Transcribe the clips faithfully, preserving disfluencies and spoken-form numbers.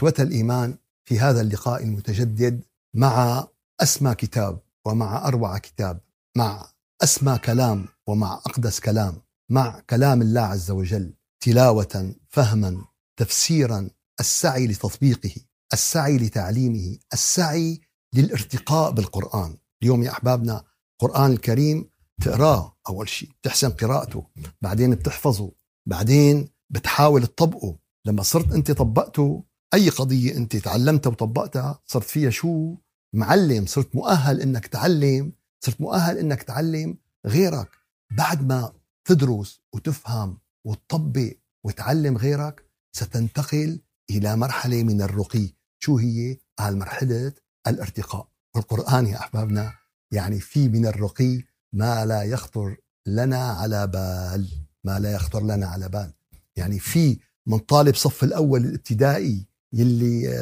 إخوة الإيمان في هذا اللقاء المتجدد مع أسمى كتاب ومع أروع كتاب، مع أسمى كلام ومع أقدس كلام، مع كلام الله عز وجل، تلاوة، فهما، تفسيرا، السعي لتطبيقه، السعي لتعليمه، السعي للارتقاء بالقرآن. اليوم يا أحبابنا القرآن الكريم تقراه أول شيء، تحسن قراءته، بعدين بتحفظه، بعدين بتحاول تطبقه. لما صرت أنت طبقته، أي قضية أنت تعلمتها وطبقتها صرت فيها شو؟ معلم، صرت مؤهل أنك تعلم، صرت مؤهل أنك تعلم غيرك. بعد ما تدرس وتفهم وتطبق وتعلم غيرك، ستنتقل إلى مرحلة من الرقي. شو هي؟ مرحلة الارتقاء. والقرآن يا أحبابنا يعني في من الرقي ما لا يخطر لنا على بال، ما لا يخطر لنا على بال. يعني في من طالب صف الأول الابتدائي يلي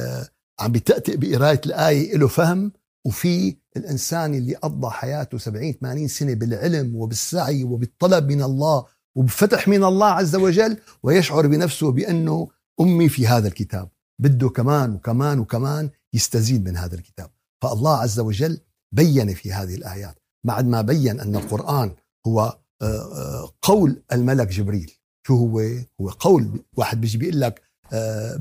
عم بتأتئ بقراءة الآية له فهم، وفي الإنسان اللي قضى حياته سبعين ثمانين سنة بالعلم وبالسعي وبالطلب من الله وبفتح من الله عز وجل، ويشعر بنفسه بأنه أمي في هذا الكتاب، بده كمان وكمان وكمان يستزيد من هذا الكتاب. فالله عز وجل بيّن في هذه الآيات، بعد ما بيّن أن القرآن هو قول الملك جبريل. شو هو؟ هو قول واحد، بيجي بيقول لك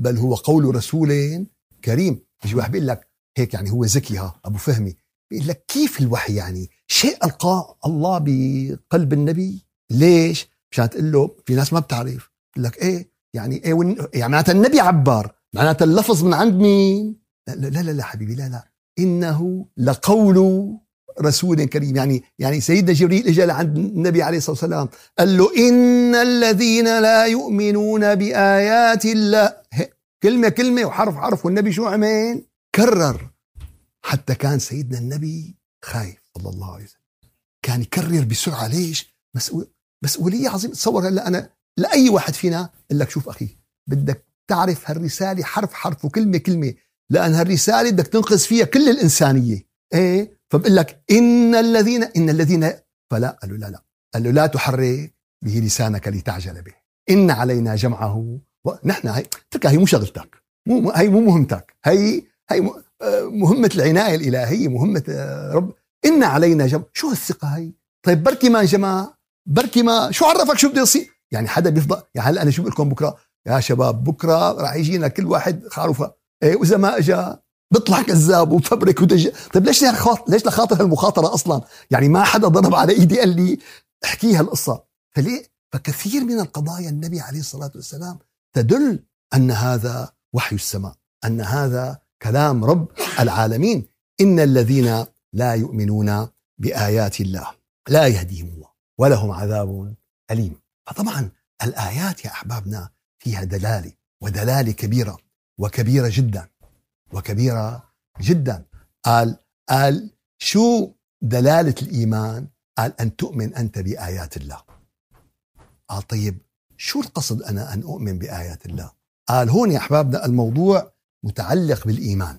بل هو قول رسول كريم. بيجي واحد بيقول لك هيك، يعني هو ذكي، ها أبو فهمي، بيقول لك كيف الوحي يعني شيء ألقاه الله بقلب النبي؟ ليش؟ مشان تقول له في ناس ما بتعرف، بيقول لك إيه يعني إيه ون... يعني معناتها النبي عبر، معناتها اللفظ من عند مين؟ لا لا لا, لا حبيبي لا لا إنه لقول رسول كريم. يعني يعني سيدنا جبريل اجى لعند النبي عليه الصلاة والسلام قال له إن الذين لا يؤمنون بآيات الله، كلمة كلمة وحرف حرف، والنبي شو عمل؟ كرر. حتى كان سيدنا النبي خايف صلى الله عليه وسلم، كان يكرر بسرعة. ليش؟ مسؤول مسؤولية عظيمة. تصور هلا أنا لأي واحد فينا قال لك شوف أخي، بدك تعرف هالرسالة حرف حرف وكلمة كلمة، لأن هالرسالة بدك تنقذ فيها كل الإنسانية. إيه؟ فبقول لك إن الذين إن الذين فلا، قال له لا لا قال له لا تحرك به لسانك لتعجل به، إن علينا جمعه ونحن. هي تركها، هي مو شغلتك، مو هي مو مهمتك، هي هي مهمة العناية الإلهية، مهمة رب. إن علينا جمع، شو هالثقة هي؟ طيب بركي ما جمع، بركي ما، شو عرفك شو بده يصير؟ يعني حدا بيفضل، يعني هلا أنا شو بقول لكم بكرة يا شباب، بكرة راح يجينا كل واحد خروفة، إيه وإذا ما أجا بطلع كذاب وفبرك ودجل. طيب ليش ليش لخاطر هالمخاطرة أصلا؟ يعني ما حدا ضرب على إيدي قال لي احكي هالقصة، فليه؟ فكثير من القضايا النبي عليه الصلاة والسلام تدل أن هذا وحي السماء، أن هذا كلام رب العالمين. إن الذين لا يؤمنون بآيات الله لا يهديهم الله ولهم عذاب أليم. فطبعا الآيات يا أحبابنا فيها دلالة، ودلالة كبيرة وكبيرة جدا وكبيرة جدا. قال قال شو دلالة الإيمان؟ قال أن تؤمن أنت بآيات الله. قال طيب شو القصد أنا أن أؤمن بآيات الله؟ قال هون يا أحبابنا الموضوع متعلق بالإيمان.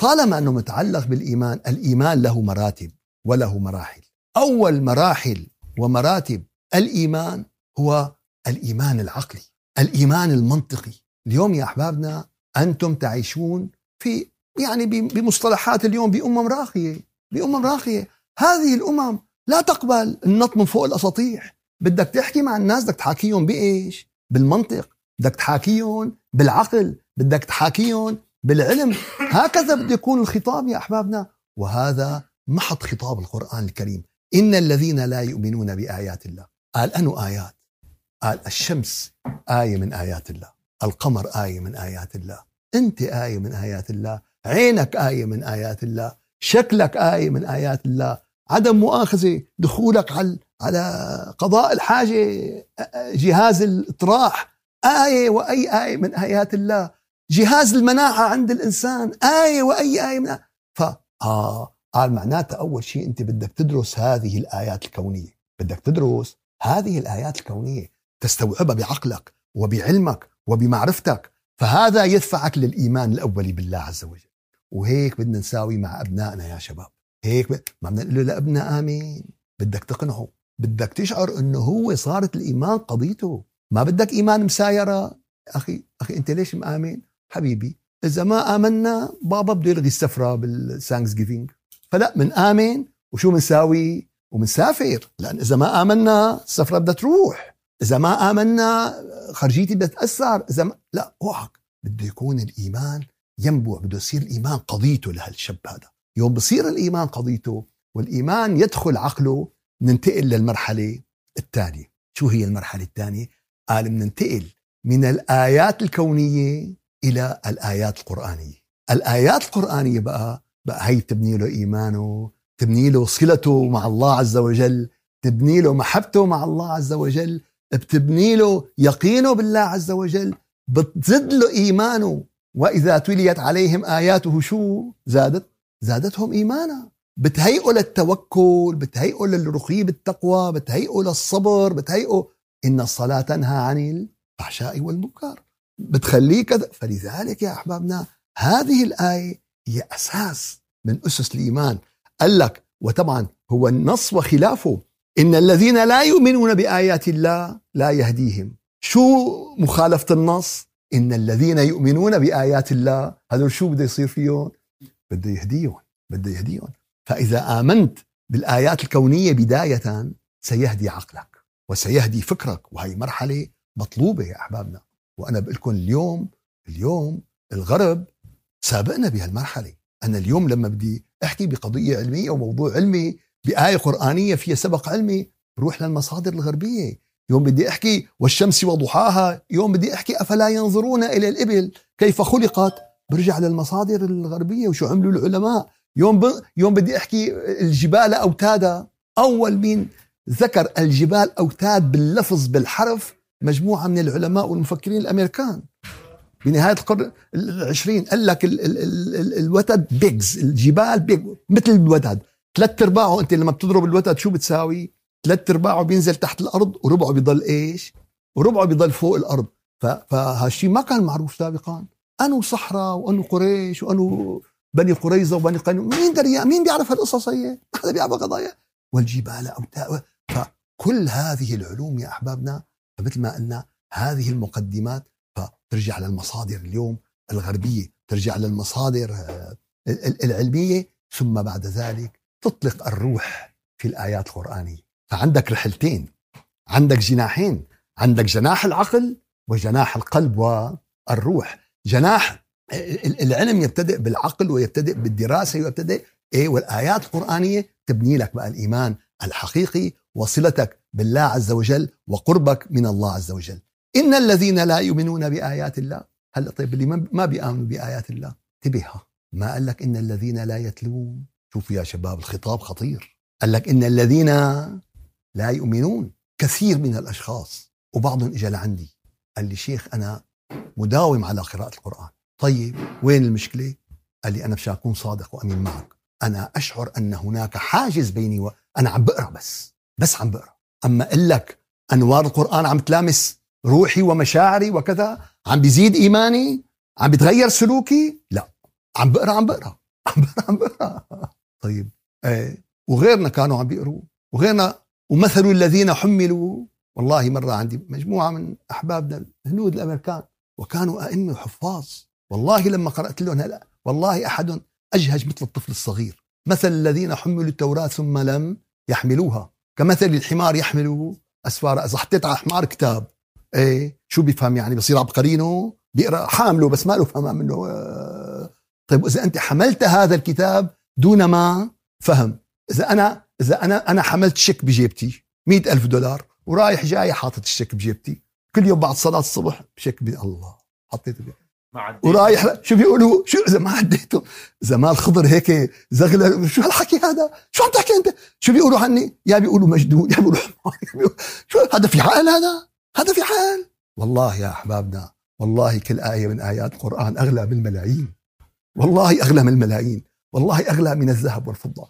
طالما أنه متعلق بالإيمان، الإيمان له مراتب وله مراحل. أول مراحل ومراتب الإيمان هو الإيمان العقلي، الإيمان المنطقي. اليوم يا أحبابنا أنتم تعيشون في يعني بمصطلحات اليوم بأمم راقية، بأمم راقية. هذه الأمم لا تقبل النط من فوق الأساطيح. بدك تحكي مع الناس بدك تحاكيهم بإيش؟ بالمنطق، بدك تحاكيهم بالعقل، بدك تحاكيهم بالعلم. هكذا بده يكون الخطاب يا أحبابنا، وهذا محط خطاب القرآن الكريم. إن الذين لا يؤمنون بآيات الله، قال أنو آيات؟ قال الشمس آية من آيات الله، القمر آية من آيات الله، أنت آية من آيات الله، عينك آية من آيات الله، شكلك آية من آيات الله، عدم مؤاخذة، دخولك على على قضاء الحاجة، جهاز الإطراح آية وأي آية من آيات الله، جهاز المناعة عند الإنسان آية وأي آية من آيات. فآه قال معناتها أول شيء أنت بدك تدرس هذه الآيات الكونية، بدك تدرس هذه الآيات الكونية، تستوعبها بعقلك وبعلمك وبمعرفتك. فهذا يدفعك للإيمان الأولي بالله عز وجل. وهيك بدنا نساوي مع أبنائنا يا شباب، هيك ب... ما بدنا نقول له لا أبنا آمين، بدك تقنعه، بدك تشعر أنه هو صارت الإيمان قضيته. ما بدك إيمان مسايرة، أخي أخي أنت ليش مآمن؟ حبيبي إذا ما آمنا بابا بده يلغي السفرة بالثانكس جيفينج. فلا من آمن وشو منساوي ومنسافر، لأن إذا ما آمنا السفرة بدها تروح، إذا ما آمنا خرجيتي بدها تأثر، إذا ما... لا اوعك. بده يكون الإيمان ينبوع، بده يصير الإيمان قضيته لهالشاب هذا. يوم بصير الإيمان قضيته والإيمان يدخل عقله ننتقل للمرحلة الثانية. شو هي المرحلة الثانية؟ قال مننتقل من الآيات الكونية إلى الآيات القرآنية. الآيات القرآنية بقى بقى هي تبني له إيمانه، تبني له صلته مع الله عز وجل، تبني له محبته مع الله عز وجل، بتبني له يقينه بالله عز وجل، بتزد له إيمانه. وإذا تليت عليهم آياته شو زادت؟ زادتهم إيمانا. بتهيئه للتوكل، بتهيئه للرقي بالتقوى، بتهيئه للصبر، بتهيئه. إن الصلاة تنهى عن الفحشاء والمنكر، بتخليه كذا. فلذلك يا أحبابنا هذه الآية هي أساس من أسس الإيمان. قال لك وطبعا هو النص وخلافه، إن الذين لا يؤمنون بآيات الله لا يهديهم. شو مخالفة النص؟ إن الذين يؤمنون بآيات الله، هذول شو بده يصير فيهم؟ بده يهديهم، بده يهديهم. فإذا آمنت بالآيات الكونية بداية سيهدي عقلك وسيهدي فكرك، وهي مرحلة مطلوبة يا أحبابنا. وأنا بقول لكم اليوم اليوم الغرب سابقنا بهالمرحلة. أنا اليوم لما بدي أحكي بقضية علمية أو موضوع علمي بآية قرآنية فيها سبق علمي بروح للمصادر الغربية. يوم بدي أحكي والشمس وضحاها، يوم بدي أحكي أفلا ينظرون إلى الإبل كيف خلقت، برجع للمصادر الغربية وشو عملوا العلماء. يوم ب... يوم بدي أحكي الجبال أوتادا، أول مين ذكر الجبال أوتاد باللفظ بالحرف؟ مجموعة من العلماء والمفكرين الأمريكان بنهاية القرن العشرين. قال لك ال... ال... ال... الوتد بيجز، الجبال بيج مثل الوتد. ثلاث أرباعه أنت لما بتضرب الوتد شو بتساوي؟ ثلاث أرباعه بينزل تحت الأرض وربعه بيضل إيش؟ وربعه بيضل فوق الأرض. ف... فهالشي ما كان معروف سابقا. أنو صحراء وأنو قريش وأنو بني قريظة وبني قينون، مين دريا؟ مين بيعرف هالقصص هي؟ ما حدا بيعرف قضايا والجبال أوتادا. فكل هذه العلوم يا أحبابنا فمثل ما قلنا هذه المقدمات، فترجع للمصادر اليوم الغربية، ترجع للمصادر العلمية، ثم بعد ذلك تطلق الروح في الآيات القرآنية. فعندك رحلتين، عندك جناحين، عندك جناح العقل وجناح القلب والروح. جناح العلم يبتدئ بالعقل ويبتدئ بالدراسة ويبتدئ إيه، والآيات القرآنية تبني لك بقى الإيمان الحقيقي وصلتك بالله عز وجل وقربك من الله عز وجل. إن الذين لا يؤمنون بآيات الله، هلا طيب اللي ما بيؤمنوا بآيات الله تبيها، ما قال لك إن الذين لا يتلون. شوف يا شباب الخطاب خطير. قال لك إن الذين لا يؤمنون. كثير من الأشخاص وبعضهم إجا لعندي قال لي شيخ أنا مداوم على قراءة القرآن. طيب وين المشكلة؟ قال لي أنا مش أكون صادق وأمين معك، أنا أشعر أن هناك حاجز بيني و... أنا عم بقرأ بس بس عم بقرأ، أما قال لك أنوار القرآن عم تلامس روحي ومشاعري وكذا، عم بيزيد إيماني، عم بتغير سلوكي، لا عم بقرأ عم بقرأ عم بقرأ عم بقرأ طيب ايه. وغيرنا كانوا عم بيقروا وغيرنا. ومثل الذين حملوا، والله مرة عندي مجموعة من أحبابنا الهنود الأمريكان وكانوا أئمة وحفاظ، والله لما قرأت لهم هلا والله أحد أجهج مثل الطفل الصغير. مثل الذين حملوا التوراة ثم لم يحملوها كمثل الحمار يحمل أسفاره. إذا حطيت على حمار كتاب إيه شو بيفهم؟ يعني بصير عبقرينه بيقرأ حامله بس ما له فهم منه. طيب إذا أنت حملت هذا الكتاب دون ما فهم، إذا أنا إذا أنا أنا حملت شيك بجيبتي مئة ألف دولار ورايح جاي حاطط الشيك بجيبتي كل يوم بعد صلاة الصبح شيك بالله حطيته بيه ورايح لا. شو بيقولوا؟ شو اذا ما عديتهم؟ اذا ما الخضر هيك زغلل، شو هالحكي هذا؟ شو عم تحكي انت؟ شو بيقولوا عني؟ يا بيقولوا مجنون، يا بيقولوا شو هذا؟ في عقل هذا؟ هذا في عقل؟ والله يا احبابنا والله كل آية من آيات القرآن اغلى من ملايين، والله اغلى من الملايين، والله اغلى من الذهب والفضة،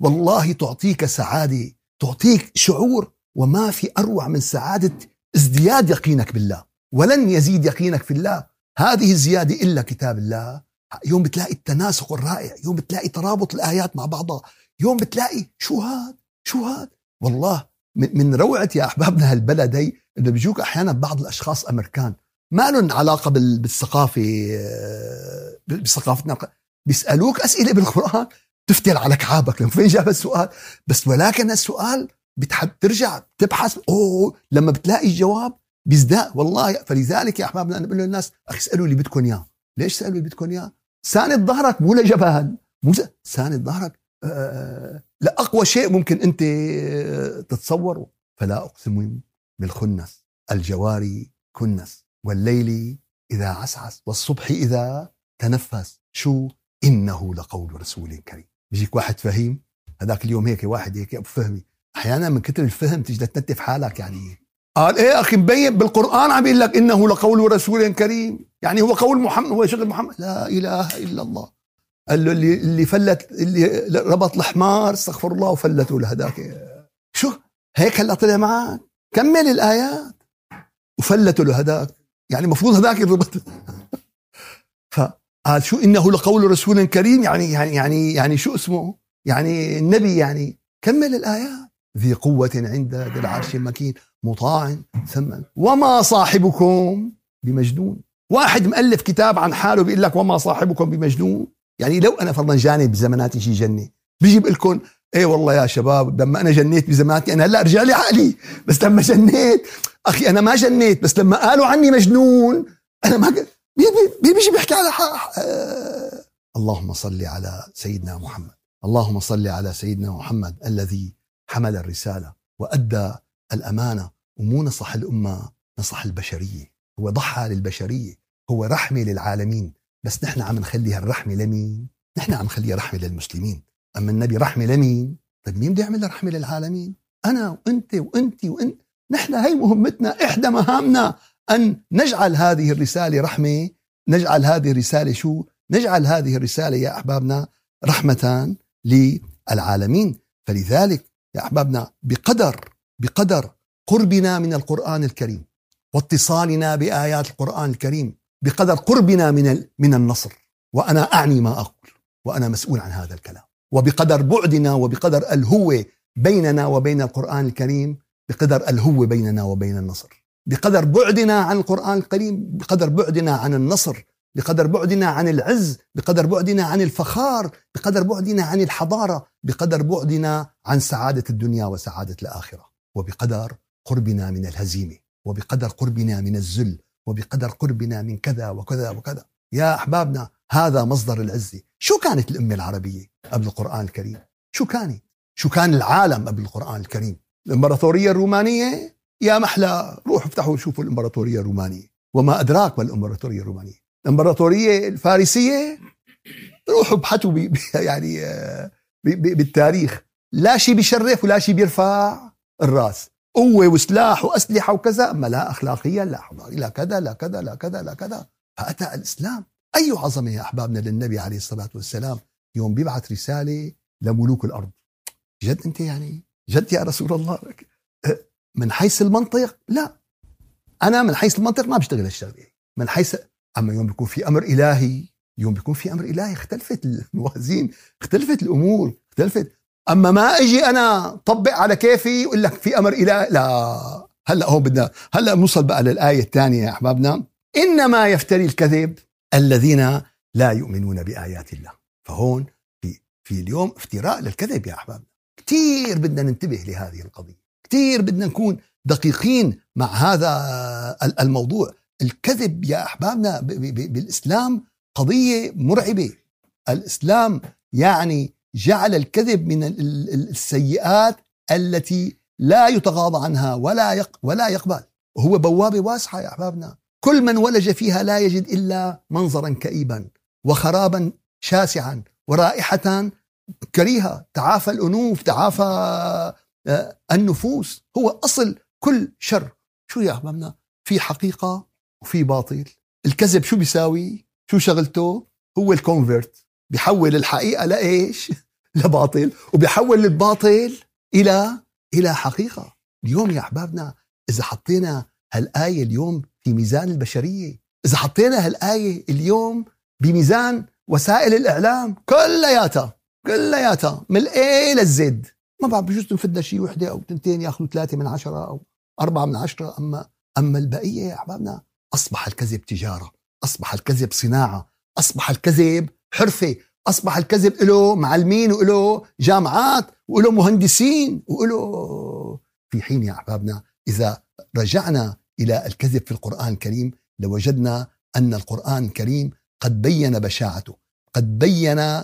والله تعطيك سعادة، تعطيك شعور، وما في اروع من سعادة ازدياد يقينك بالله. ولن يزيد يقينك في الله هذه الزيادة إلا كتاب الله. يوم بتلاقي التناسق الرائع، يوم بتلاقي ترابط الآيات مع بعضها، يوم بتلاقي شو هاد شو هاد. والله من روعة يا أحبابنا هالبلد هي إنه بيجوك أحيانا بعض الأشخاص أمريكان ما لهم علاقة بالثقافة بثقافتنا، بيسألوك أسئلة بالقرآن تفتل على كعابك لما فين جاب السؤال، بس ولكن السؤال بترجع تبحث، أوه لما بتلاقي الجواب بيزداء والله. فلذلك يا أحبابنا أنا بقول للناس أخي اسألوا اللي بدكم إياه. ليش سألوا اللي بدكم إياه؟ ساند ظهرك مو لجبال، مو ساند ظهرك أه لأقوى شيء ممكن أنت تتصوره. فلا أقسم بالخنس الجواري كنس، والليل إذا عسعس، والصبح إذا تنفس، شو إنه لقول رسول كريم. بيجيك واحد فهيم هذاك اليوم هيك، واحد هيك أبو فهمي، أحيانا من كتر الفهم تجي تنتف حالك يعني. قال إيه أخي مبين بالقرآن عم يقول لك إنه لقول رسول كريم، يعني هو قول محمد، هو شغل محمد. لا إله إلا الله. قال له اللي اللي فلت اللي ربط الحمار استغفر الله وفلته لهداك. شو هيك هلا طلع معك؟ كمل الآيات وفلته لهداك، يعني مفروض هداك يربط. فقال شو إنه لقول رسول كريم، يعني يعني يعني يعني شو اسمه يعني النبي، يعني كمل الآيات. ذي قوة عند ذي العرش المكين مطاع ثم، وما صاحبكم بمجنون. واحد مؤلف كتاب عن حاله بيقول لك وما صاحبكم بمجنون، يعني لو أنا فرضا جاني بزماناتي شي جنة بيجيب لكم ايه والله يا شباب لما أنا جنيت بزماناتي، أنا هلا رجع لي عقلي، بس لما جنيت أخي أنا ما جنيت، بس لما قالوا عني مجنون أنا ما بيجي بي بي بيحكي على حق. آه اللهم صل على سيدنا محمد، اللهم صل على سيدنا محمد الذي حمل الرسالة وأدى الأمانة، ومو نصح الأمة، نصح البشرية، هو ضحى للبشرية، هو رحمة للعالمين. بس نحن عم نخلي هالرحمة لمين؟ نحن عم نخليها رحمة للمسلمين. أما النبي رحمة لمين؟ طيب مين بده يعمل رحمة للعالمين؟ أنا وأنت وأنت وأنت. نحن هي مهمتنا، إحدى مهامنا أن نجعل هذه الرسالة رحمة، نجعل هذه الرسالة شو؟ نجعل هذه الرسالة يا أحبابنا رحمة للعالمين. فلذلك يا أحبابنا بقدر بقدر قربنا من القرآن الكريم واتصالنا بآيات القرآن الكريم، بقدر قربنا من من النصر، وأنا أعني ما أقول وأنا مسؤول عن هذا الكلام، وبقدر بعدنا وبقدر الهوة بيننا وبين القرآن الكريم، بقدر الهوة بيننا وبين النصر، بقدر بعدنا عن القرآن الكريم، بقدر بعدنا عن النصر، بقدر بعدنا عن العز، بقدر بعدنا عن الفخار، بقدر بعدنا عن الحضارة، بقدر بعدنا عن سعادة الدنيا وسعادة الآخرة، وبقدر قربنا من الهزيمة، وبقدر قربنا من الذل، وبقدر قربنا من كذا وكذا وكذا. يا أحبابنا هذا مصدر العزة. شو كانت الأمة العربية قبل القرآن الكريم؟ شو كانت؟ شو كان العالم قبل القرآن الكريم؟ الإمبراطورية الرومانية يا محلى، روحوا افتحوا شوفوا الإمبراطورية الرومانية، وما أدراك ما الإمبراطورية الرومانية. الإمبراطورية الفارسية روحوا ابحثوا يعني بالتاريخ، لا شيء بيشرف ولا شيء بيرفع الراس، قوة وسلاح وأسلحة وكذا، أما لا أخلاقيا لا حضاريا لا كذا لا كذا لا كذا لا كذا. فأتى الإسلام. أي عظمة يا أحبابنا للنبي عليه الصلاة والسلام يوم بيبعث رسالة لملوك الأرض. جد أنت يعني جد يا رسول الله؟ من حيث المنطق لا، أنا من حيث المنطق ما بشتغل هالشغلة من حيث، أما يوم بيكون في أمر إلهي، يوم بيكون في أمر إلهي اختلفت الموازين، اختلفت الأمور، اختلفت. أما ما أجي أنا طبق على كيفي وأقول لك في أمر إلهي لا. هلأ هون بدنا هلأ نوصل بقى للآية الثانية يا أحبابنا، إنما يفتري الكذب الذين لا يؤمنون بآيات الله. فهون في في اليوم افتراء للكذب يا أحبابنا. كتير بدنا ننتبه لهذه القضية، كتير بدنا نكون دقيقين مع هذا الموضوع. الكذب يا أحبابنا بالإسلام قضية مرعبة. الإسلام يعني جعل الكذب من السيئات التي لا يتغاضى عنها ولا ولا يقبل. وهو بوابة واسعة يا أحبابنا، كل من ولج فيها لا يجد إلا منظرا كئيبا وخرابا شاسعا ورائحة كريهة. تعافى الأنوف، تعافى النفوس، هو أصل كل شر. شو يا أحبابنا؟ في حقيقة وفي باطل. الكذب شو بيساوي؟ شو شغلته؟ هو الكونفرت، بيحول الحقيقة لإيش؟ لباطل، وبيحول الباطل إلى إلى حقيقة. اليوم يا أحبابنا إذا حطينا هالآية اليوم في ميزان البشرية، إذا حطينا هالآية اليوم بميزان وسائل الإعلام كلياتها كلياتها من الإيه للزد، ما بعرف بجوز تنفدنا شي وحدة أو تنتين ياخذوا ثلاثة من عشرة أو أربعة من عشرة، أما أما البقية يا أحبابنا أصبح الكذب تجارة، أصبح الكذب صناعة، أصبح الكذب حرفة، أصبح الكذب إله معلمين وإله جامعات وإله مهندسين وإله. في حين يا أحبابنا إذا رجعنا إلى الكذب في القرآن الكريم لوجدنا أن القرآن الكريم قد بيّن بشاعته، قد بيّن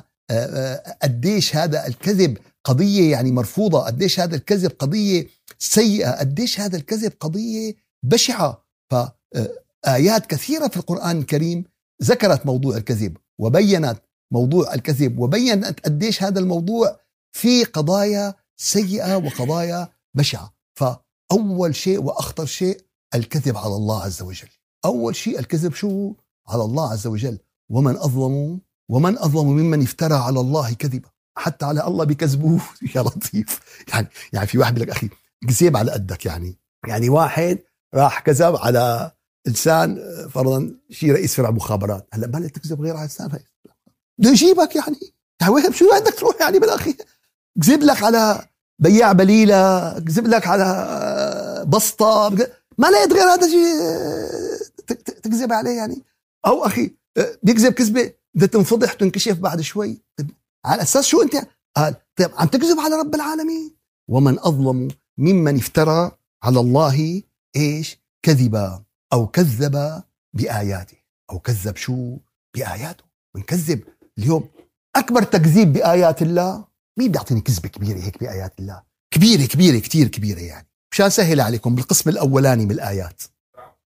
قديش هذا الكذب قضية يعني مرفوضة، قديش هذا الكذب قضية سيئة، قديش هذا الكذب قضية بشعة. فآيات كثيرة في القرآن الكريم ذكرت موضوع الكذب وبيّنت موضوع الكذب وبيّنت قديش هذا الموضوع في قضايا سيئة وقضايا بشعة. فأول شيء وأخطر شيء الكذب على الله عز وجل. أول شيء الكذب شو على الله عز وجل. ومن أظلم ومن أظلم ممن افترى على الله كذبا، حتى على الله بكذبوه. يا لطيف، يعني يعني في واحد بيقول لك أخي كذب على قدك، يعني يعني واحد راح كذب على إنسان فرضا شيء رئيس فرع مخابرات، هلا ما تكذب غير على إنسان هاي بده يجيبك، يعني تعويهم شو عندك تروح يعني بالأخير. كذب لك على بياع بليلة، كذب لك على بسطة، ما لقيت غير هذا شيء تكذب عليه يعني. أو أخي بيكذب كذبة بدها تنفضح وتنكشف بعد شوي، طيب على أساس شو أنت؟ قال طيب عم تكذب على رب العالمين. ومن أظلم ممن افترى على الله إيش كذبا أو كذب بآياته، أو كذب شو بآياته. ونكذب اليوم أكبر تكذيب بآيات الله، مين بيعطيني كذبة كبيرة هيك بآيات الله، كبيرة كبيرة كتير كبيرة يعني. مشان سهل عليكم بالقسم الأولاني من الآيات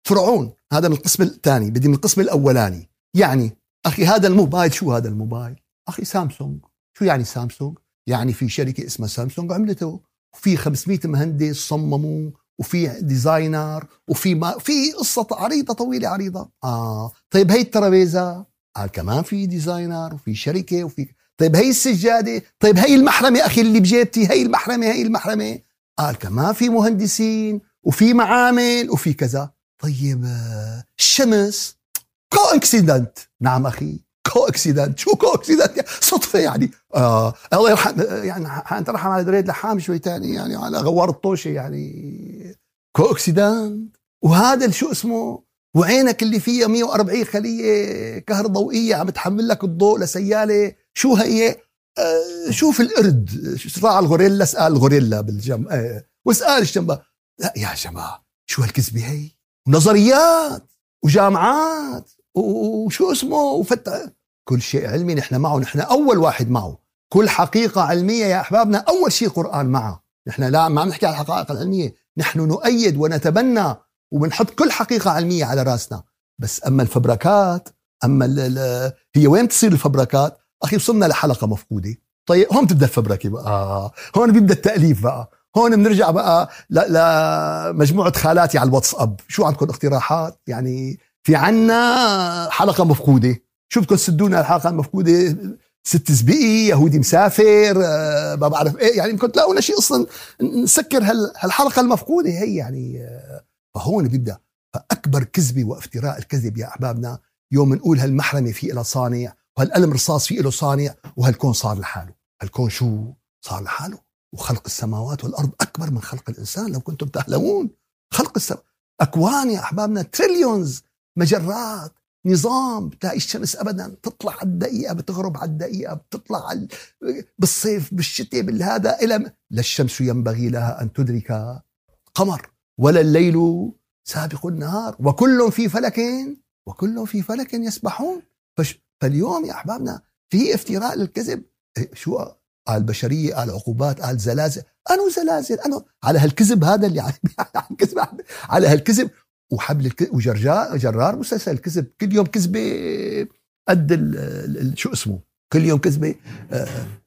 فرعون، هذا من القسم الثاني، بدي من القسم الأولاني. يعني أخي هذا الموبايل، شو هذا الموبايل؟ أخي سامسونج. شو يعني سامسونج؟ يعني في شركة اسمها سامسونج عملته، وفي خمسمية مهندس صمموا، وفي ديزاينر، وفي ما في قصة عريضة طويلة عريضة. آه طيب هي الترابيزة، آه كمان في ديزاينر وفي شركة وفي. طيب هي السجادة، طيب هي المحرمة أخي اللي بجيبتي، هي المحرمة هي المحرمة قال كمان في مهندسين وفي معامل وفي كذا. طيب الشمس كو اكسيدنت. نعم أخي كو اكسيدنت، شو كو اكسيدنت يعني؟ صدفة يعني. آه الله يرحم يعني، أنت رحم على دريد لحام شوي تاني يعني على غوار الطوشة يعني كو اكسيدنت. وهذا شو اسمه، وعينك اللي فيها مية وأربعين خلية كهر ضوئية عم تحمل لك الضوء لسيالة، شو هي؟ آه شوف القرد، صراع الغوريلا، اسأل الغوريلا بالجم آه واسأل الشمبا. لا يا جماعة شو هالكذبة هي؟ نظريات وجامعات وشو اسمه وفتح كل شيء علمي نحن معه، نحن أول واحد معه. كل حقيقة علمية يا أحبابنا أول شيء قرآن معه. نحن لا ما عم نحكي عن الحقائق العلمية، نحن نؤيد ونتبنى وبنحط كل حقيقة علمية على راسنا. بس أما الفبركات، أما هي وين تصير الفبركات؟ أخي وصلنا لحلقة مفقودة. طيب هون بتبدأ الفبركة بقى، آه. هون بيبدأ التأليف بقى، هون بنرجع بقى لمجموعة خالاتي على الواتساب. شو عندكم اقتراحات؟ يعني في عنا حلقة مفقودة، شو بدكم تسدونا الحلقة المفقودة؟ ست سبقي، يهودي مسافر، آه ما بعرف ايه، يعني بدكم تلاقونا شيء أصلا نسكر هالحلقة المفقودة هي يعني. آه فهون بيبدأ. فأكبر كذبة وافتراء الكذب يا أحبابنا يوم نقول هالمحرمة في إلى صانع، وهالقلم رصاص فيه له صانع، وهالكون صار لحاله. هالكون شو صار لحاله؟ وخلق السماوات والأرض أكبر من خلق الإنسان لو كنتم تعلمون. خلق السماوات أكوان يا أحبابنا، تريليونز، مجرات، نظام. بتلاقي الشمس أبدا تطلع على الدقيقة بتغرب على الدقيقة، بتطلع على بالصيف بالشتاء بالهذا إلى. لا الشمس ينبغي لها أن تدرك قمر، ولا الليل سابق النهار، وكل في فلك وكل في فلك يسبحون. فش فاليوم يا أحبابنا في افتراء للكذب. شو قال؟ بشرية، قال عقوبات، قال زلازل. أنو زلازل أنو على هالكذب هذا اللي عم كذب، على هالكذب وحبل الكذب وجرجار جرار مسلسل الكذب. كل يوم كذبة قد شو اسمه، كل يوم كذبة.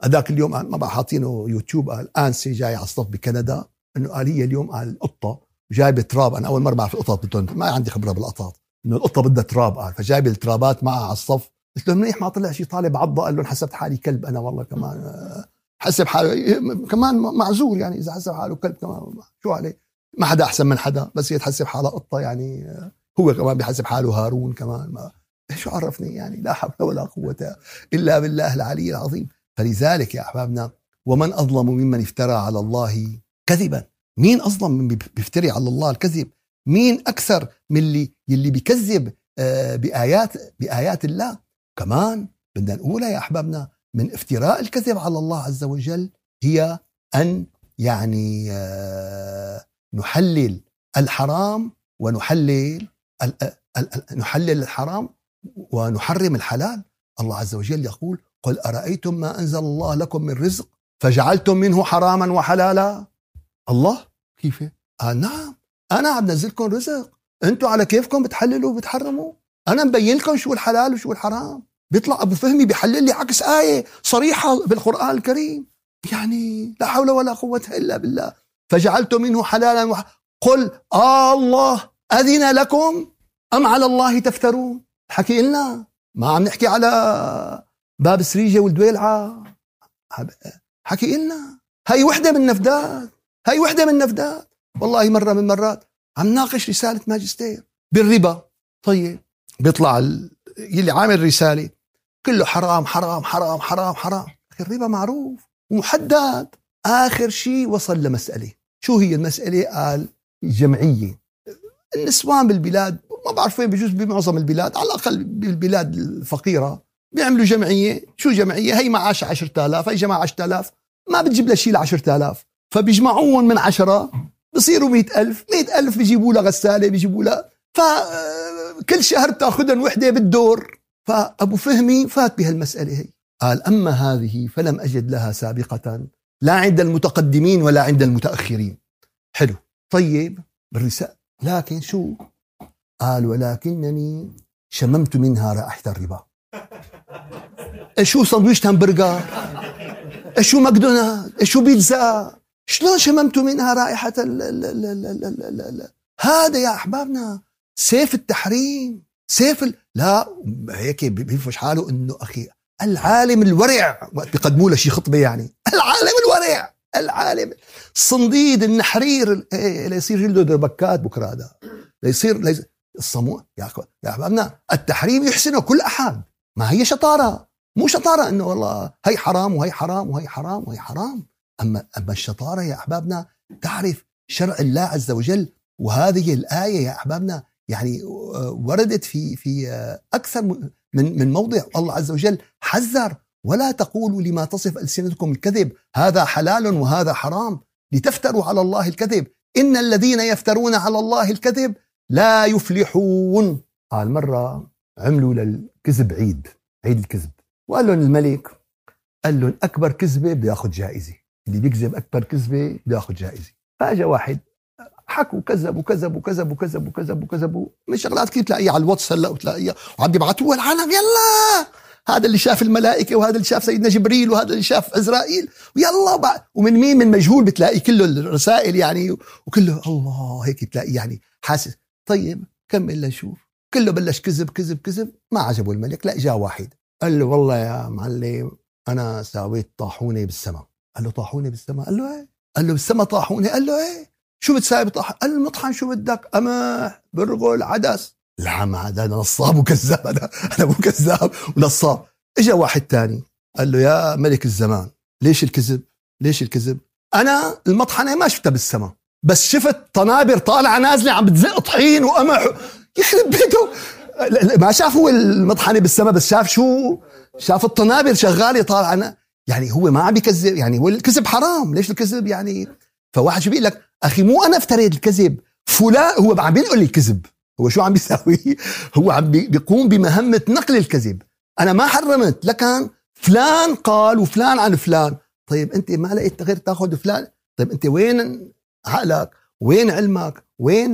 هذاك اليوم ما بقى حاطينه يوتيوب، قال أنسي جاي على الصف بكندا، إنه قال هي اليوم قال قطة جايبة تراب. أنا أول مرة بعرف القطط، ما عندي خبرة بالقطط، إنه القطة بدها تراب، قال فجايبة الترابات معها على الصف. قلت له منيح ما طلع شيء طالب عضه، قال له حسبت حالي كلب انا والله، كمان حسب حاله كمان معزول يعني، اذا حسب حاله كلب كمان شو عليه، ما حدا احسن من حدا، بس هي تحسب حالها قطه يعني، هو كمان بيحسب حاله هارون كمان، ما شو عرفني يعني. لا حول ولا قوه الا بالله العلي العظيم. فلذلك يا احبابنا ومن اظلم ممن افترى على الله كذبا. مين اظلم من بيفتري على الله الكذب؟ مين أكثر من اللي يلي بيكذب بآيات بآيات الله؟ كمان بدنا نقولها يا أحبابنا، من افتراء الكذب على الله عز وجل هي أن يعني نحلل الحرام ونحلل نحلل الحرام ونحرم الحلال. الله عز وجل يقول: قل أرأيتم ما أنزل الله لكم من رزق فجعلتم منه حراما وحلالا. الله كيف؟ آه نعم، أنا عم نزلكم رزق، أنتوا على كيفكم بتحللوا وبتحرموا، أنا مبين لكم شو الحلال وشو الحرام. بيطلع أبو فهمي بيحلل لي عكس آية صريحة بالقرآن الكريم، يعني لا حول ولا قوة إلا بالله. فجعلتم منه حلالا وح... قل آه الله أذن لكم أم على الله تفترون. حكي لنا، ما عم نحكي على باب سريجة والدويلعة، حكي لنا. هاي وحدة من النفذات، هاي وحدة من النفذات. والله مرة من مرات عم ناقش رسالة ماجستير بالربا، طيب بيطلع اللي عامل رسالة كله حرام حرام حرام حرام حرام. الربا معروف ومحدد. آخر شيء وصل لمسألة، شو هي المسألة؟ قال جمعية النسوان بالبلاد، ما بعرف وين، بجوز بمعظم البلاد، على الأقل بالبلاد الفقيرة بيعملوا جمعية. شو جمعية؟ هي معاش عشرة آلاف، هي جماعة عشرة آلاف، ما بتجيب لها شيء لعشرة آلاف، فبيجمعون من عشرة بصيروا مئة ألف، مئة ألف بيجيبوا لها غسالة، بيجيبوا لها، فكل شهر بتاخذن وحدة بالدور. فأبو فهمي فات بهالمسألة هي، قال: أما هذه فلم أجد لها سابقة، لا عند المتقدمين ولا عند المتأخرين. حلو، طيب بالرسالة، لكن شو قال؟ ولكنني شممت منها رائحة الربا. شو سندويشة همبرجر؟ شو ماكدونالد؟ شو بيتزا؟ شلون شممت منها رائحة ال ال ال ال ال ال ال ال هذا يا أحبابنا سيف التحريم، سيف ال... لا هيك بيفش حاله إنه أخي العالم الورع، وقت بيقدموا له شي خطبة، يعني العالم الورع، العالم الصنديد النحرير، إيه ليصير جلده دربكات بكرة، هذا ليصير ليصير الصموئ. يا يا أحبابنا التحريم يحسنه كل أحد، ما هي شطارة، مو شطارة إنه والله هي حرام وهي حرام وهي حرام وهي حرام. أما أما الشطارة يا أحبابنا تعرف شرع الله عز وجل. وهذه الآية يا أحبابنا يعني وردت في في أكثر من من موضع. الله عز وجل حذر: ولا تقولوا لما تصف ألسنتكم الكذب هذا حلال وهذا حرام لتفتروا على الله الكذب، إن الذين يفترون على الله الكذب لا يفلحون. قال مرة عملوا للكذب عيد، عيد الكذب، وقال لهم الملك، قال لهم أكبر كذبة بده ياخذ جائزة، اللي بيكذب أكبر كذبة بده ياخذ جائزة. فاجأ واحد حكوا كذب وكذب وكذب وكذب وكذب وكذب، من شغلات كثير تلاقيها على الواتس هلا، وتلاقيها وعم يبعثوها العالم، يلا هذا اللي شاف الملائكة، وهذا اللي شاف سيدنا جبريل، وهذا اللي شاف عزرائيل، ويلا بعد ومن مين؟ من مجهول، بتلاقي كله الرسائل يعني، وكله الله هيك بتلاقي يعني حاسس. طيب كمل لنشوف، كله بلش كذب كذب كذب، ما عجبه الملك. لا جاء واحد قال له: والله يا معلم أنا ساويت طاحونة بالسماء. قال له: طاحونة بالسماء؟ قال له: ايه. قال له: بالسماء طاحونة؟ قال له: ايه. شو بتساوي بطحن؟ قال له: مطحن. شو بدك؟ قمح، برغل، عدس. العم هذا نصاب وكذاب، هذا هذا مو كذاب ونصاب. اجى واحد تاني قال له: يا ملك الزمان، ليش الكذب؟ ليش الكذب؟ انا المطحنه ما شفتها بالسماء، بس شفت طنابر طالعه نازله عم بتزق طحين وقمح، يخرب بيته. ما شاف هو المطحنه بالسماء، بس شاف شو؟ شاف الطنابر شغاله طالعه، يعني هو ما عم بيكذب، يعني هو الكذب حرام، ليش الكذب يعني؟ فواحد شو بيقول لك؟ أخي مو أنا افتريت الكذب، فلان هو عم بينقل لي الكذب. هو شو عم بيساوي؟ هو عم بيقوم بمهمة نقل الكذب. أنا ما حرمت، لكن فلان قال وفلان عن فلان. طيب أنت ما لقيت غير تاخذ فلان، طيب أنت وين عقلك؟ وين علمك؟ وين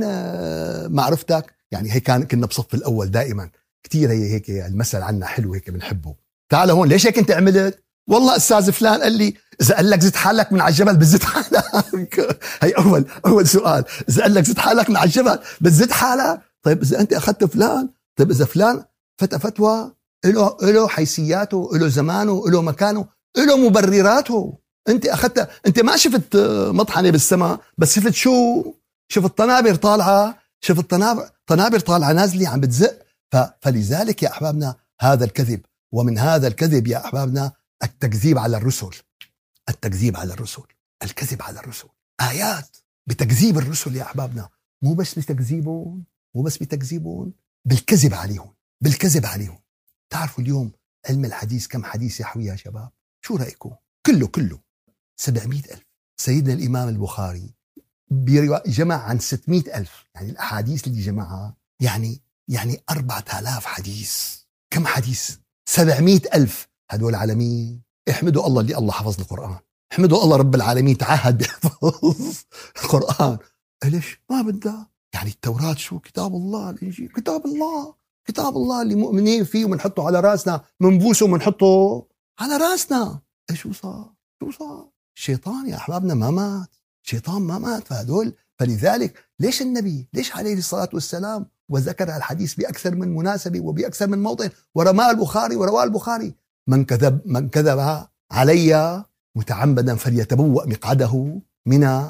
معرفتك؟ يعني هي كان كنا بصف الأول دائما كتير، هي هيك المثل عنا حلو هيك بنحبه. تعال هون، ليش هيك أنت عملت؟ والله أستاذ فلان قال لي. إذا قال لك زد حالك من على الجبل بتزد حالك، هي أول أول سؤال. إذا قال لك زد حالك من على الجبل بتزد حالك، طيب إذا أنت أخذت فلان، طيب إذا فلان فتى فتوى له له حيثياته، له زمانه، له مكانه، له مبرراته. أنت أخذت، أنت ما شفت مطحنة بالسماء، بس شفت شو؟ شفت طنابر طالعة، شفت طنابر طنابر طالعة نازلة عم بتزق. فلذلك يا أحبابنا هذا الكذب. ومن هذا الكذب يا أحبابنا التكذيب على الرسل، التكذيب على الرسل، الكذب على الرسل. آيات بتكذيب الرسل يا أحبابنا. مو بس بتكذيبهم مو بس بتكذيبهم بالكذب عليهم بالكذب عليهم تعرفوا اليوم علم الحديث كم حديث يحوي يا شباب؟ شو رأيكم؟ كله كله سبعمئة ألف. سيدنا الإمام البخاري جمع عن ستمئة ألف، يعني الأحاديث اللي جمعها يعني يعني أربعة آلاف حديث. كم حديث؟ سبعمئة ألف. هدول العالمين احمدوا الله اللي الله حفظ القرآن، احمدوا الله رب العالمين تعهد بحفظ القرآن. ليش ما بدها؟ يعني التوراة شو؟ كتاب الله. الإنجيل كتاب الله، كتاب الله اللي مؤمنين فيه ومنحطه على راسنا، منبوسه ومنحطه على راسنا. ايش صار؟ شو صار؟ الشيطان يا أحبابنا ما مات، الشيطان ما مات. فهدول فلذلك ليش النبي ليش عليه الصلاة والسلام وذكر الحديث بأكثر من مناسبة وبأكثر من موطن، ورماه البخاري ورواه البخاري. من كذب من كذب علي متعمدا فليتبوأ مقعده من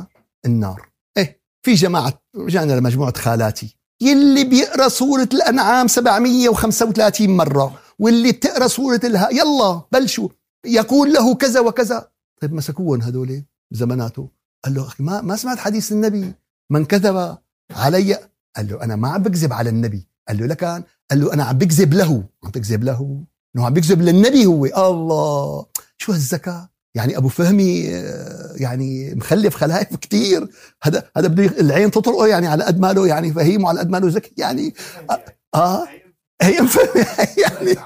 النار. إيه في جماعة، رجعنا لمجموعة خالاتي يلي بيقرأ سورة الأنعام سبعمئة وخمسة وثلاثين مرة، واللي بتقرأ سورة الها يلا بلشوا يقول له كذا وكذا. طيب مسكوهم هذول زماناته، قال له أخي ما ما سمعت حديث النبي من كذب علي؟ قال له أنا ما عم بكذب على النبي. قال له لكان، قال له أنا عم بكذب له. عم تكذب له؟ إنه عم بكذب للنبي هو. الله شو هالذكاء! يعني أبو فهمي يعني مخلف خلايف كتير. هذا هذا بده العين تطرقه يعني على قد ماله يعني فهيم، وعلى قد ماله ذكي يعني. آه هي فهمي يعني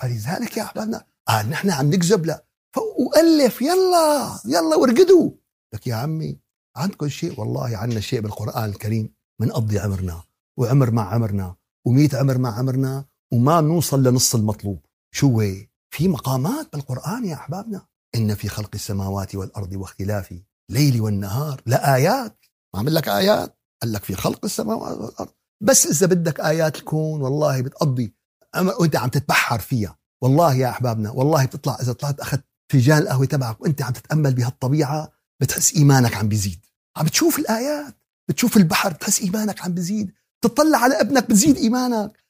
فلذلك يا أحبابنا قال نحن عم نكذب له، وألف يلا يلا وارقدوا. لك يا عمي عندكم شيء؟ والله عندنا شيء بالقرآن الكريم، منقضي عمرنا وعمر مع عمرنا ومئة عمر مع عمرنا وما نوصل لنص المطلوب. شو هي؟ في مقامات بالقرآن يا أحبابنا. إن في خلق السماوات والأرض واختلاف ليل والنهار لآيات. ما عمل لك آيات، قال لك في خلق السماوات والأرض. بس إذا بدك آيات الكون والله بتقضي وأنت عم تتبحر فيها. والله يا أحبابنا والله بتطلع، إذا طلعت أخذت فنجان القهوة تبعك وأنت عم تتأمل بهالطبيعة بتحس إيمانك عم بيزيد. عم بتشوف الآيات، بتشوف البحر، بتحس إيمانك عم بيزيد. تطلع على ابنك بتزيد إيمانك.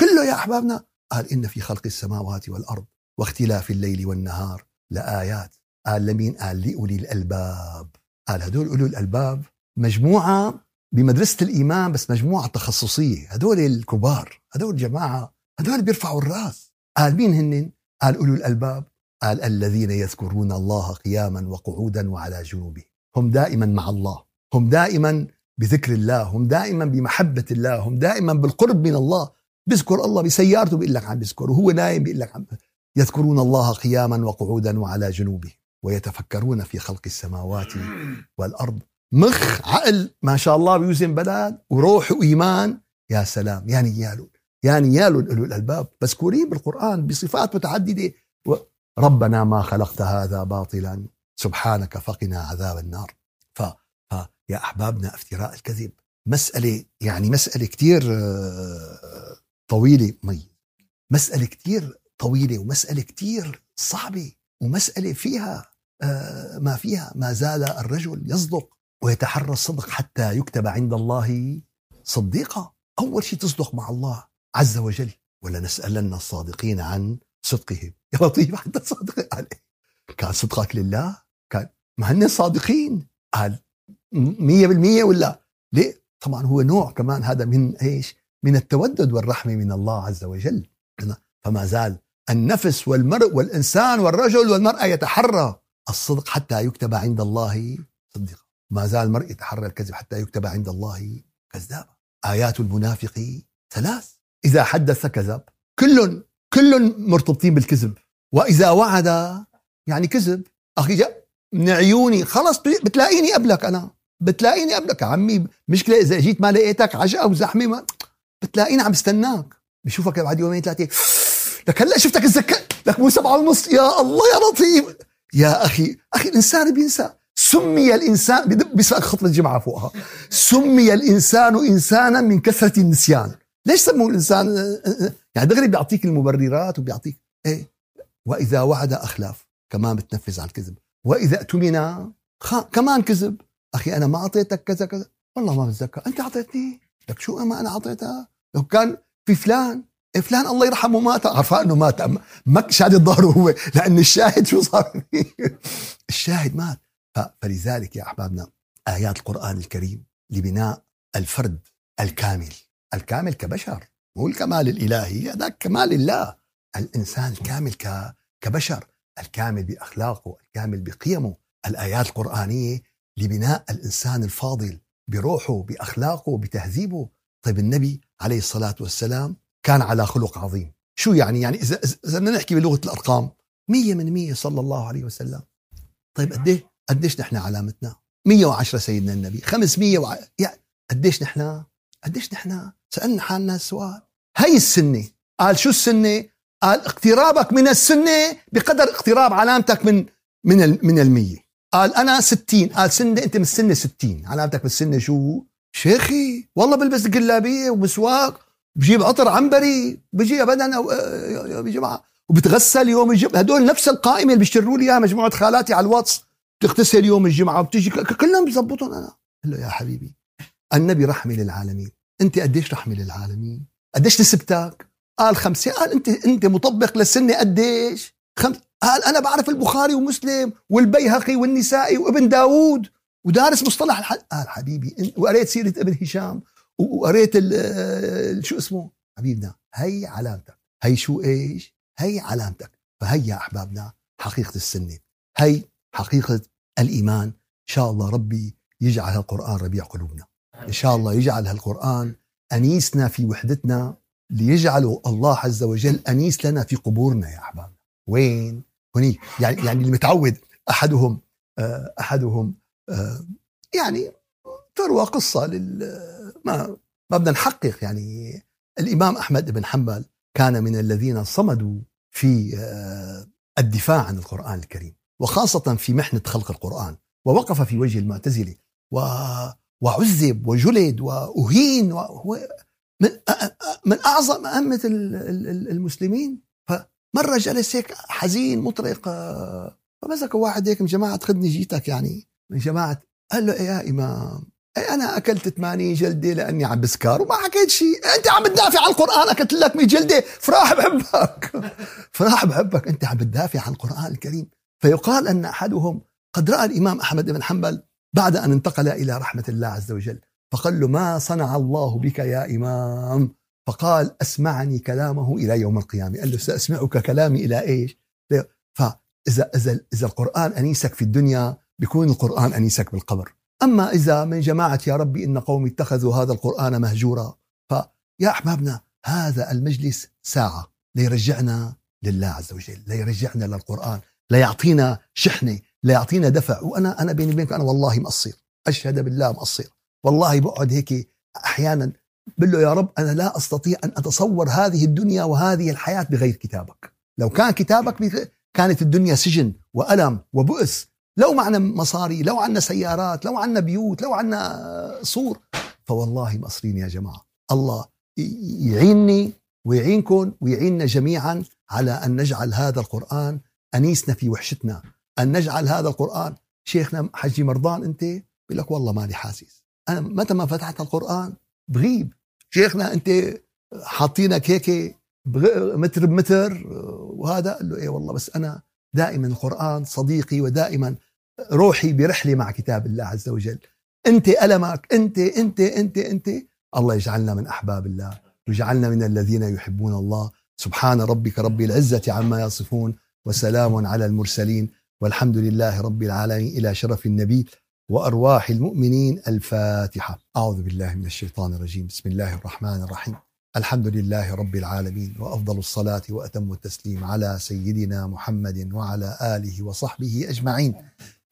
كله يا أحبابنا. قال إن في خلق السماوات والأرض واختلاف الليل والنهار لآيات. قال لمين؟ قال لأولي الألباب. قال هدول أولي الألباب مجموعة بمدرسة الإيمان، بس مجموعة تخصصية. هدول الكبار، هدول جماعة، هدول بيرفعوا الراس. قال مين هنن؟ قال أولي الألباب. قال الذين يذكرون الله قياما وقعودا وعلى جنوبهم. هم دائما مع الله، هم دائما بذكر الله، هم دائما بمحبة الله، هم دائما بالقرب من الله. بذكر الله بسيارته بيقول لك عم بذكر، وهو نايم بيقول لك عم. يذكرون الله قياما وقعودا وعلى جنوبهم ويتفكرون في خلق السماوات والأرض. مخ عقل ما شاء الله بيوزن بلد، وروح وإيمان. يا سلام يا نيالو يا نيالو أولو الألباب. مذكورين بالقرآن بصفات متعددة. ربنا ما خلقت هذا باطلا سبحانك فقنا عذاب النار. ف يا أحبابنا افتراء الكذب مسألة يعني مسألة كتير طويلة، مي مسألة كتير طويلة ومسألة كتير صعبة، ومسألة فيها ما فيها. ما زال الرجل يصدق ويتحرى الصدق حتى يكتب عند الله صديقا. أول شيء تصدق مع الله عز وجل. ولا نسألن الصادقين عن صدقهم. يا لطيف، حتى صادق عليه كان صدقك لله، كان مهن صادقين قال مية بالمية ولا ليه؟ طبعا هو نوع كمان هذا من ايش؟ من التودد والرحمة من الله عز وجل. فما زال النفس والمرء والإنسان والرجل والمرأة يتحرى الصدق حتى يكتب عند الله صديقا. ما زال المرء يتحرى الكذب حتى يكتب عند الله كذابا. آيات المنافق ثلاث. إذا حدث كذب. كل كل مرتبطين بالكذب. وإذا وعد يعني كذب. أخي جاء من عيوني، خلص بتلاقيني قبلك، أنا بتلاقيني قبلك عمي. مشكلة إذا جيت ما لقيتك عجقة وزحمة، ما بتلاقيني عم استناك. بشوفك بعد يومين ثلاثة، لك هلا شفتك اتذكرت لك مو سبعة ونص. يا الله يا لطيف يا أخي. أخي الإنسان بينسى. سمي الإنسان بدق بيسرق خطلة جمعة فوقها. سمي الإنسان إنسانا من كثرة النسيان. ليش سموه الإنسان؟ يعني دغري بيعطيك المبررات وبيعطيك إيه. وإذا وعد أخلاف، كمان بتنفذ عن الكذب. وإذا أتمنى خ... كمان كذب. أخي أنا ما أعطيتك كذا كذا، والله ما بتذكر، أنت أعطيتني. لك شو أما أنا أعطيتها؟ لو كان في فلان فلان الله يرحمه مات، عرفا أنه مات، ما شاهد ظهره هو، لأن الشاهد شو صار فيه؟ الشاهد مات. فلذلك يا أحبابنا آيات القرآن الكريم لبناء الفرد الكامل، الكامل كبشر، مو الكمال الإلهي، هذا كمال الله. الإنسان الكامل كبشر، الكامل بأخلاقه، الكامل بقيمه. الآيات القرآنية لبناء الإنسان الفاضل بروحه، بأخلاقه، بتهذيبه. طيب النبي عليه الصلاة والسلام كان على خلق عظيم. شو يعني؟ يعني إذا إذا نحكي بلغة الأرقام مية من مية صلى الله عليه وسلم. طيب قديه قديش نحن علامتنا؟ مية وعشرة سيدنا النبي، خمسمية وع... يعني قديش نحن قديش نحن سألنا حالنا السؤال. هاي السنة، قال شو السنة؟ قال اقترابك من السنة بقدر اقتراب علامتك من من من المية. قال أنا ستين، قال سنة أنت من السنة ستين، علامتك من السنة شو؟ شيخي والله بلبس قلابية ومسواق، بجيب عطر عنبري، بجي أبدا أو يوم الجمعة وبتغسل يوم الجمعة. هدول نفس القائمة اللي بيشتروا لي إياها مجموعة خالاتي على الواتس، بتغتسل يوم الجمعة وبتجي، كلهم بيظبطهم. أنا قال له يا حبيبي النبي رحمة للعالمين، أنت قديش رحمة للعالمين؟ قديش نسبتك؟ قال خمسة. قال أنت أنت مطبق للسنة قديش؟ خمسة. قال أنا بعرف البخاري ومسلم والبيهقي والنسائي وابن داود ودارس مصطلح الحديث. قال حبيبي وقريت سيرة ابن هشام وقريت شو اسمه حبيبنا. هي علامتك، هي شو ايش؟ هي علامتك. فهي يا أحبابنا حقيقة السنة، هي حقيقة الإيمان. إن شاء الله ربي يجعل هالقرآن ربيع قلوبنا، إن شاء الله يجعل هالقرآن أنيسنا في وحدتنا، ليجعله الله عز وجل أنيس لنا في قبورنا يا أحبابنا. وين؟ هني يعني يعني المتعود أحدهم أحدهم يعني تروى قصة لل ما ما بدنا نحقق. يعني الإمام أحمد بن حنبل كان من الذين صمدوا في الدفاع عن القرآن الكريم، وخاصة في محنة خلق القرآن، ووقف في وجه المعتزلة وعذب وجلد وأهين، وهو من من أعظم أئمة المسلمين. مرة جلس هيك حزين مطرق، فمسك واحد هيك من جماعة خدني جيتك يعني من جماعة، قال له إيه يا إمام، إيه أنا أكلت ثمانين جلدة لأني عم بسكر وما حكيت شيء، إيه أنت عم بتدافع عن القرآن، أكلت لك مية جلدة، فراح بحبك فراح بحبك أنت عم بتدافع عن القرآن الكريم. فيقال أن أحدهم قد رأى الإمام أحمد بن حنبل بعد أن انتقل إلى رحمة الله عز وجل، فقال له ما صنع الله بك يا إمام؟ فقال أسمعني كلامه إلى يوم القيامة. قال له سأسمعك كلامي إلى إيش؟ فإذا إذا إذا القرآن أنيسك في الدنيا بيكون القرآن أنيسك بالقبر. أما إذا من جماعة يا ربي إن قومي اتخذوا هذا القرآن مهجورا. فيا أحبابنا هذا المجلس ساعة ليرجعنا لله عز وجل، ليرجعنا للقرآن، ليعطينا شحنة، ليعطينا دفع. وأنا أنا بيني وبينك أنا والله مقصير، أشهد بالله مقصير والله. بقعد هيك أحيانا بقول له يا رب أنا لا أستطيع أن أتصور هذه الدنيا وهذه الحياة بغير كتابك. لو كان كتابك كانت الدنيا سجن وألم وبؤس. لو معنا مصاري، لو عنا سيارات، لو عنا بيوت، لو عنا صور. فوالله مصرين يا جماعة، الله يعينني ويعينكم ويعيننا جميعا على أن نجعل هذا القرآن أنيسنا في وحشتنا، أن نجعل هذا القرآن. شيخنا حجي مرضان أنت بيقول لك والله ماني حاسس، أنا متى ما فتحت القرآن بغيب. شيخنا انت حاطينك هيك متر بمتر وهذا، قال له ايه والله بس انا دائما القرآن صديقي، ودائما روحي برحلة مع كتاب الله عز وجل. انت ألمك انت انت انت انت. الله يجعلنا من احباب الله، يجعلنا من الذين يحبون الله. سبحان ربك رب العزة عما يصفون، وسلام على المرسلين، والحمد لله رب العالمين. الى شرف النبي وأرواح المؤمنين الفاتحة. أعوذ بالله من الشيطان الرجيم، بسم الله الرحمن الرحيم. الحمد لله رب العالمين، وأفضل الصلاة وأتم التسليم على سيدنا محمد وعلى آله وصحبه أجمعين.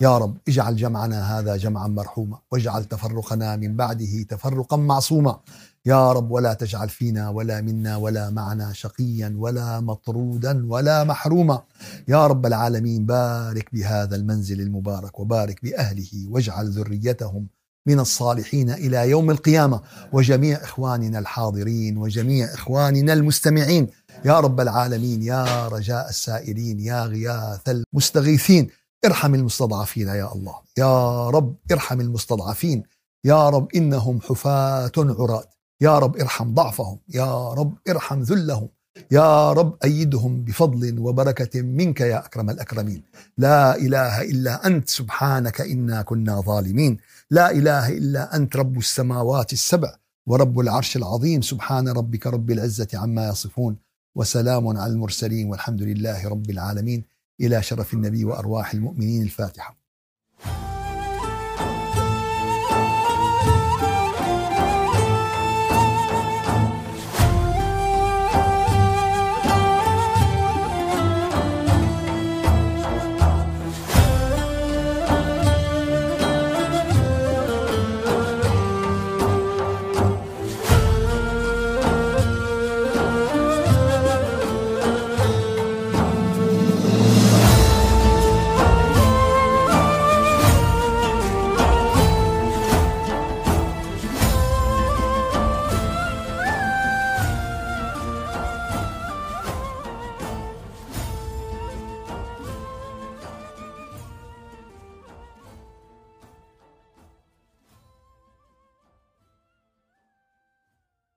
يا رب اجعل جمعنا هذا جمعا مرحوما، واجعل تفرقنا من بعده تفرقا معصوما. يا رب ولا تجعل فينا ولا منا ولا معنا شقيا ولا مطرودا ولا محروما. يا رب العالمين بارك بهذا المنزل المبارك، وبارك بأهله، واجعل ذريتهم من الصالحين إلى يوم القيامة، وجميع إخواننا الحاضرين وجميع إخواننا المستمعين. يا رب العالمين يا رجاء السائلين، يا غياث المستغيثين، ارحم المستضعفين يا الله. يا رب ارحم المستضعفين، يا رب إنهم حفاة عراة. يا رب ارحم ضعفهم، يا رب ارحم ذلهم، يا رب أيدهم بفضل وبركة منك يا أكرم الأكرمين. لا إله إلا أنت سبحانك إنا كنا ظالمين. لا إله إلا أنت رب السماوات السبع ورب العرش العظيم. سبحان ربك رب العزة عما يصفون وسلام على المرسلين والحمد لله رب العالمين. إلى شرف النبي وأرواح المؤمنين الفاتحة.